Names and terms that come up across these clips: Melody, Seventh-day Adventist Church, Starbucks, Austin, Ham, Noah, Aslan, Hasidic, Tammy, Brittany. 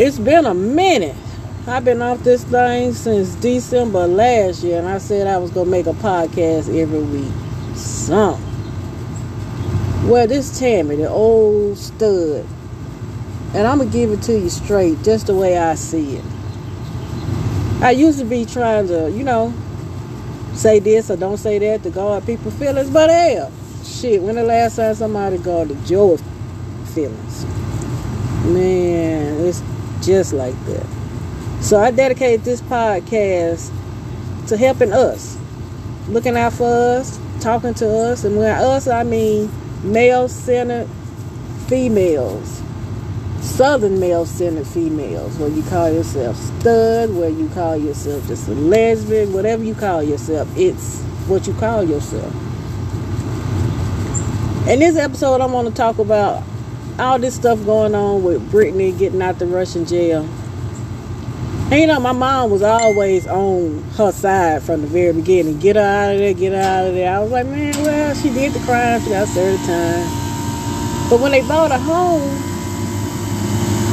It's been a minute. I've been off this thing since December last year, and I said I was going to make a podcast every week. Something. Well, this Tammy, the old stud, and I'm going to give it to you straight, just the way I see it. I used to be trying to, you know, say this or don't say that to guard people's feelings, but hell, shit, when the last time somebody guarded your feelings? Man, it's just like that. So I dedicate this podcast to helping us, looking out for us, talking to us, and when us, I mean male-centered females, southern male-centered females, where you call yourself stud, where you call yourself just a lesbian, whatever you call yourself, it's what you call yourself. In this episode, I'm going to talk about all this stuff going on with Brittany getting out the Russian jail. And you know, my mom was always on her side from the very beginning. Get her out of there, get her out of there. I was like, man, well, she did the crime. She got served time. But when they bought her home,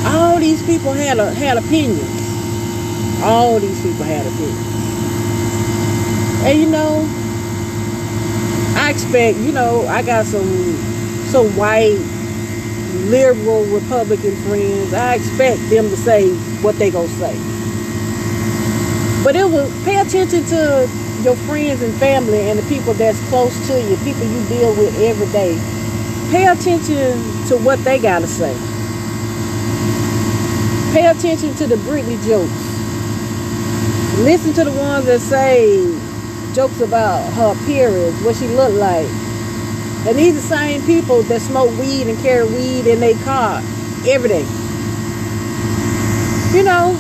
all these people had opinions. All these people had opinions. And, you know, I expect, you know, I got some white, liberal Republican friends. I expect them to say what they gonna say. But it was, pay attention to your friends and family and the people that's close to you, people you deal with every day. Pay attention to what they got to say. Pay attention to the Britney jokes. Listen to the ones that say jokes about her appearance, what she looked like. And these are the same people that smoke weed and carry weed in their car every day. You know,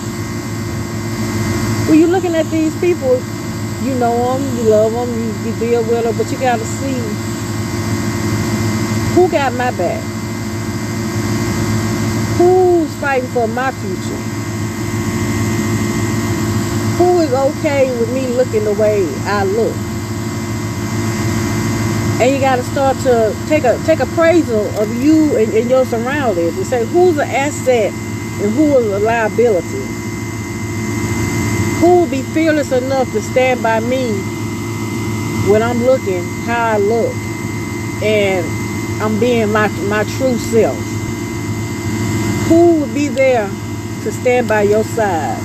when you're looking at these people, you know them, you love them, you deal with them, but you got to see who got my back, who's fighting for my future, who is okay with me looking the way I look. And you got to start to take appraisal of you and your surroundings and say who's an asset and who is a liability. Who will be fearless enough to stand by me when I'm looking how I look and I'm being my true self? Who will be there to stand by your side?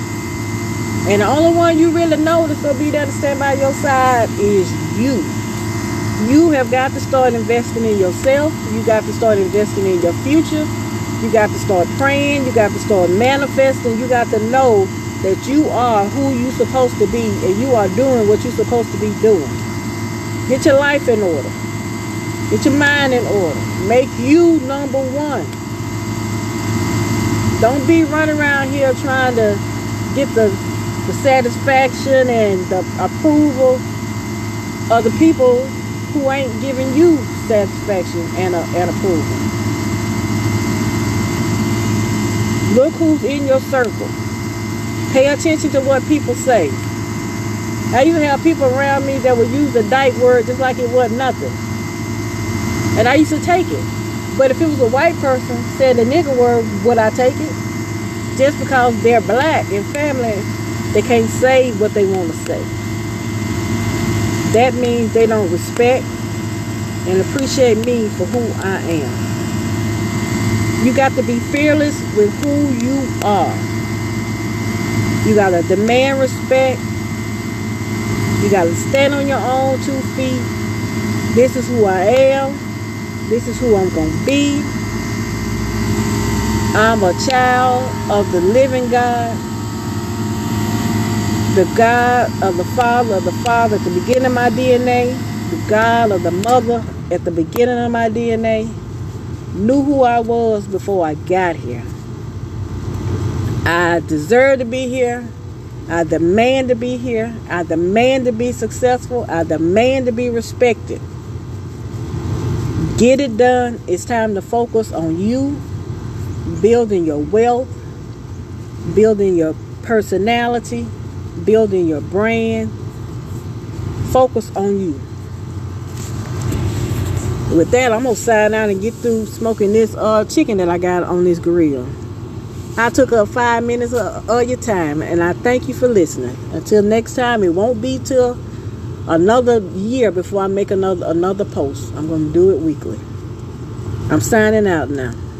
And the only one you really know that's going to be there to stand by your side is you. You have got to start investing in yourself. You got to start investing in your future. You got to start praying. You got to start manifesting. You got to know that you are who you're supposed to be and you are doing what you're supposed to be doing. Get your life in order. Get your mind in order. Make you number one. Don't be running around here trying to get the satisfaction and the approval of the people who ain't giving you satisfaction and approval. Look who's in your circle. Pay attention to what people say. Now you have people around me that would use the dyke word just like it was nothing. And I used to take it. But if it was a white person saying the nigger word, would I take it? Just because they're black and family, they can't say what they want to say. That means they don't respect and appreciate me for who I am. You got to be fearless with who you are. You gotta demand respect. You gotta stand on your own two feet. This is who I am. This is who I'm gonna be. I'm a child of the living God. The God of the Father at the beginning of my DNA. The God of the Mother at the beginning of my DNA. Knew who I was before I got here. I deserve to be here. I demand to be here. I demand to be successful. I demand to be respected. Get it done. It's time to focus on you, building your wealth, building your personality, building your brand. Focus on you. With that, I'm going to sign out and get through smoking this chicken that I got on this grill. I took up 5 minutes of your time, and I thank you for listening. Until next time, it won't be till another year before I make another post. I'm going to do it weekly. I'm signing out now.